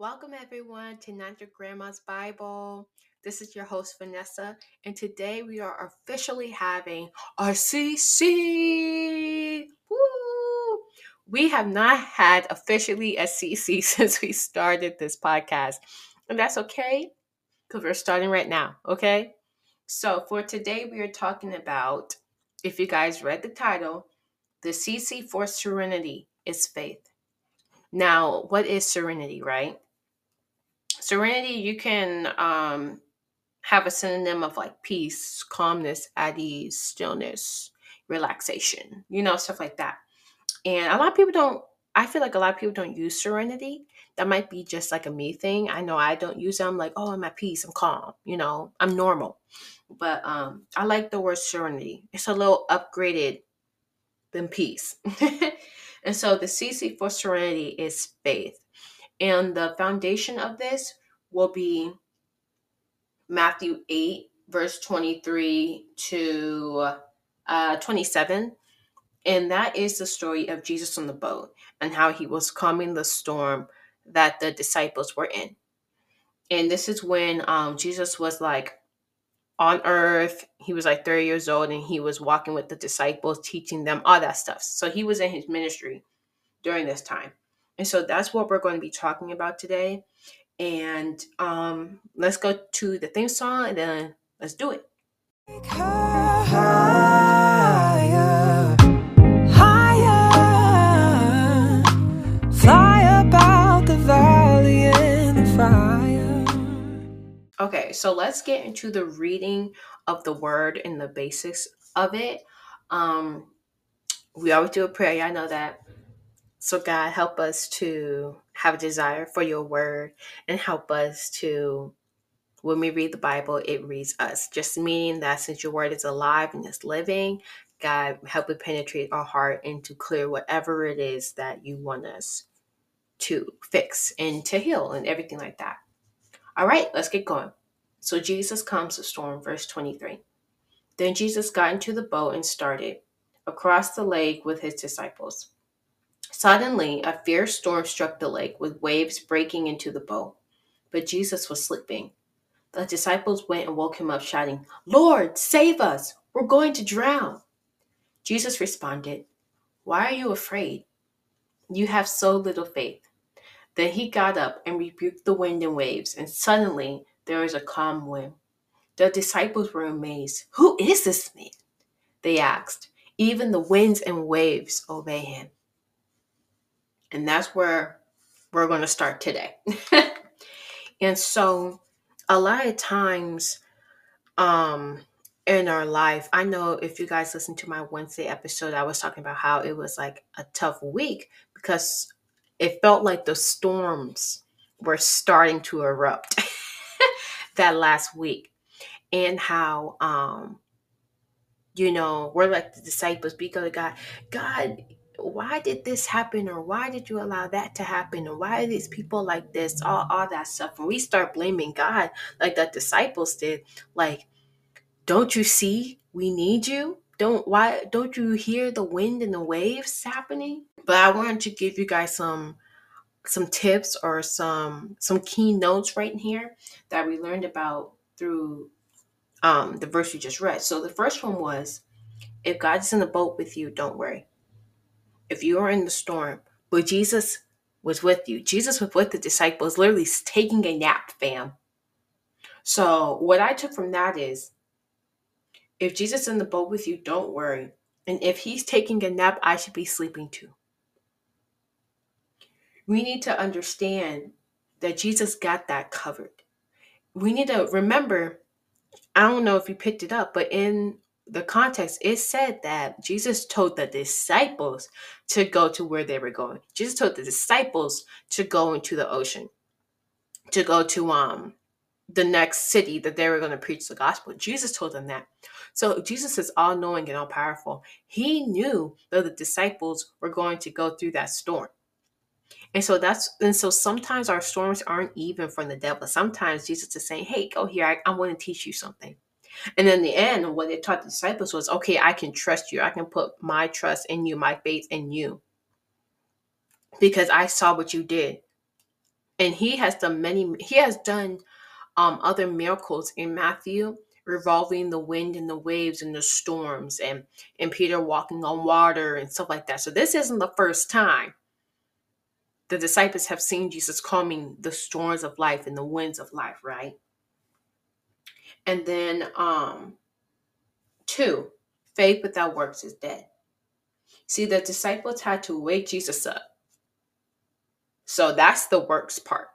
Welcome everyone to Not Your Grandma's Bible. This is your host Vanessa, and today we are officially having our CC. Woo! We have not had officially a CC since we started this podcast, and that's okay because we're starting right now, okay? So for today we are talking about, if you guys read the title, the CC for serenity is faith. Now, what is serenity, right? Serenity, you can have a synonym of like peace, calmness, at ease, stillness, relaxation, stuff like that. And I feel like a lot of people don't use serenity. That might be just like a me thing. I know I don't use it. I'm like, oh, I'm at peace, I'm calm, I'm normal. But I like the word serenity. It's a little upgraded than peace. And so the CC for serenity is faith. And the foundation of this will be Matthew 8, verse 23 to 27. And that is the story of Jesus on the boat and how he was calming the storm that the disciples were in. And this is when Jesus was like on earth. He was like 30 years old and he was walking with the disciples, teaching them all that stuff. So he was in his ministry during this time. And so that's what we're going to be talking about today. And let's go to the theme song and then let's do it. Higher, higher, fly about the valley and fire. Okay, so let's get into the reading of the word and the basics of it. We always do a prayer. Y'all know that. So God, help us to have a desire for your word, and help us to, when we read the Bible, it reads us. Just meaning that since your word is alive and it's living, God, help it penetrate our heart and to clear whatever it is that you want us to fix and to heal and everything like that. All right, let's get going. So Jesus calms the storm, verse 23. Then Jesus got into the boat and started across the lake with his disciples. Suddenly, a fierce storm struck the lake with waves breaking into the boat, but Jesus was sleeping. The disciples went and woke him up, shouting, "Lord, save us! We're going to drown!" Jesus responded, "Why are you afraid? You have so little faith." Then he got up and rebuked the wind and waves, and suddenly there was a calm wind. The disciples were amazed. "Who is this man?" they asked. "Even the winds and waves obey him." And that's where we're going to start today. And so a lot of times in our life, I know if you guys listen to my Wednesday episode, I was talking about how it was like a tough week because it felt like the storms were starting to erupt that last week, and how, we're like the disciples, because of God, why did this happen, or why did you allow that to happen, or why are these people like this, all that stuff. And we start blaming God like the disciples did, like, don't you see we need you? Don't you hear the wind and the waves happening? But I wanted to give you guys some tips or some key notes right in here that we learned about through the verse we just read. So the first one was, if God's in the boat with you, don't worry. If you are in the storm, but Jesus was with you. Jesus was with the disciples, literally taking a nap, fam. So what I took from that is, if Jesus is in the boat with you, don't worry. And if he's taking a nap, I should be sleeping too. We need to understand that Jesus got that covered. We need to remember, I don't know if you picked it up, but in the context, it said that Jesus told the disciples to go to where they were going. Jesus told the disciples to go into the ocean, to go to the next city that they were going to preach the gospel. Jesus told them that. So Jesus is all-knowing and all-powerful. He knew that the disciples were going to go through that storm. And so sometimes our storms aren't even from the devil. Sometimes Jesus is saying, "Hey, go here. I want to teach you something." And in the end, what they taught the disciples was, okay, I can trust you. I can put my trust in you, my faith in you, because I saw what you did. And he has done other miracles in Matthew revolving the wind and the waves and the storms, and Peter walking on water and stuff like that. So this isn't the first time the disciples have seen Jesus calming the storms of life and the winds of life, right? And then 2, faith without works is dead. See, the disciples had to wake Jesus up. So that's the works part.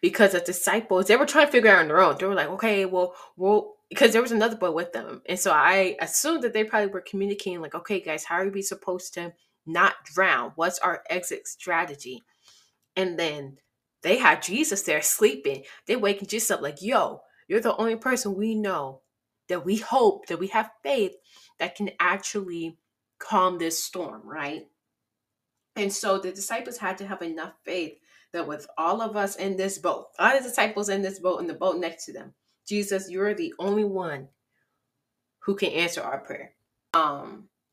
Because the disciples, they were trying to figure out on their own. They were like, okay, well, because there was another boy with them. And so I assumed that they probably were communicating like, okay, guys, how are we supposed to not drown? What's our exit strategy? And then they had Jesus there sleeping. They waking Jesus up like, yo, you're the only person we know that we hope, that we have faith that can actually calm this storm, right? And so the disciples had to have enough faith that with all of us in this boat, all the disciples in this boat and the boat next to them, Jesus, you're the only one who can answer our prayer.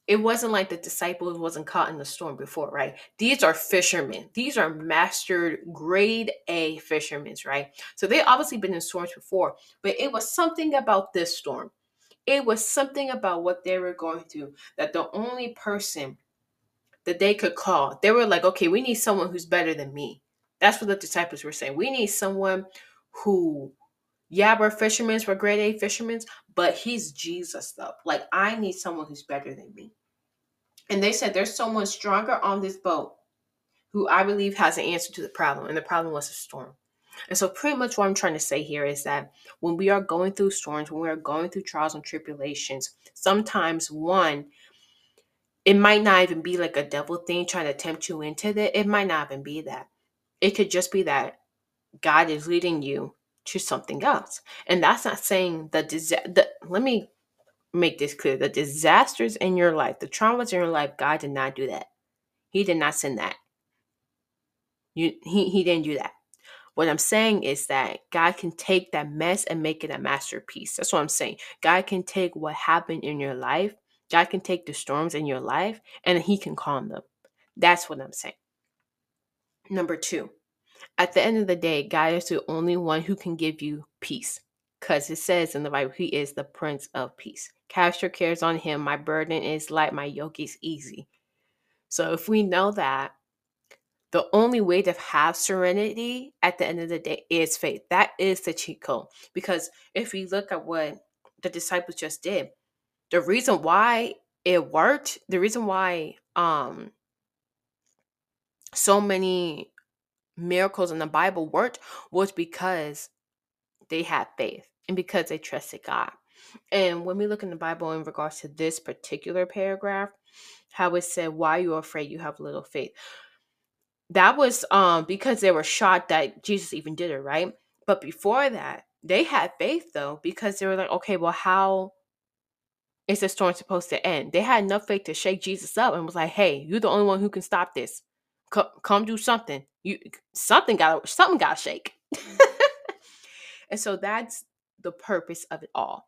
It wasn't like the disciples wasn't caught in the storm before, right? These are fishermen. These are mastered grade A fishermen, right? So they obviously been in storms before, but it was something about this storm. It was something about what they were going through that the only person that they could call, they were like, okay, we need someone who's better than me. That's what the disciples were saying. We need someone who, yeah, we're fishermen, we're grade A fishermen, but he's Jesus though. Like, I need someone who's better than me. And they said, there's someone stronger on this boat who I believe has an answer to the problem. And the problem was a storm. And so pretty much what I'm trying to say here is that when we are going through storms, when we are going through trials and tribulations, sometimes it might not even be like a devil thing trying to tempt you into that. It might not even be that. It could just be that God is leading you to something else. And that's not saying let me make this clear. The disasters in your life, the traumas in your life, God did not do that. He did not send that. He didn't do that. What I'm saying is that God can take that mess and make it a masterpiece. That's what I'm saying. God can take what happened in your life. God can take the storms in your life and he can calm them. That's what I'm saying. Number 2, at the end of the day, God is the only one who can give you peace. Because it says in the Bible, he is the Prince of Peace. Cast your cares on him. My burden is light. My yoke is easy. So if we know that, the only way to have serenity at the end of the day is faith. That is the cheat code. Because if we look at what the disciples just did, the reason why it worked, the reason why so many miracles in the Bible worked was because they had faith and because they trusted God. And when we look in the Bible in regards to this particular paragraph, how it said, why are you afraid? You have little faith. That was because they were shocked that Jesus even did it, right? But before that, they had faith, though, because they were like, okay, well, how is this storm supposed to end? They had enough faith to shake Jesus up and was like, hey, you're the only one who can stop this. Come do something. Something got to shake. And so that's the purpose of it all,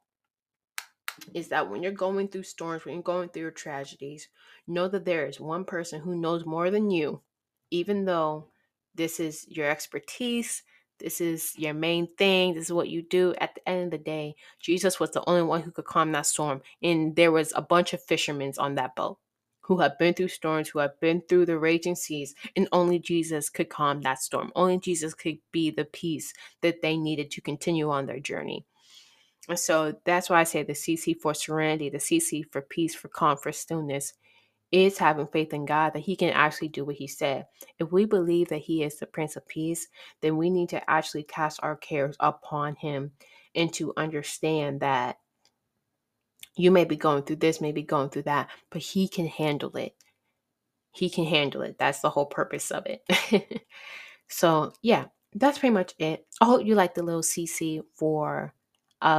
is that when you're going through storms, when you're going through your tragedies, know that there is one person who knows more than you. Even though this is your expertise, this is your main thing, this is what you do, at the end of the day, Jesus was the only one who could calm that storm. And there was a bunch of fishermen on that boat who have been through storms, who have been through the raging seas, and only Jesus could calm that storm. Only Jesus could be the peace that they needed to continue on their journey. And so that's why I say the CC for serenity, the CC for peace, for calm, for stillness, is having faith in God that he can actually do what he said. If we believe that he is the Prince of Peace, then we need to actually cast our cares upon him and to understand that you may be going through this, may be going through that, but he can handle it. He can handle it. That's the whole purpose of it. So yeah, that's pretty much it. I hope you liked the little CC for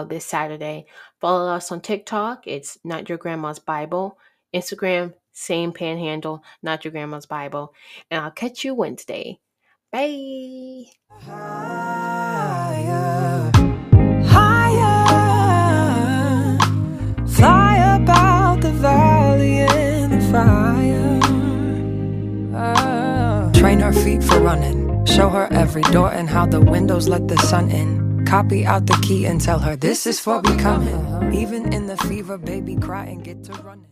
this Saturday. Follow us on TikTok. It's Not Your Grandma's Bible. Instagram, same panhandle, Not Your Grandma's Bible. And I'll catch you Wednesday. Bye. Higher, higher, fly about the valley in the fire. Train our feet for running. Show her every door and how the windows let the sun in. Copy out the key and tell her this is for becoming. Even in the fever, baby, cry and get to running.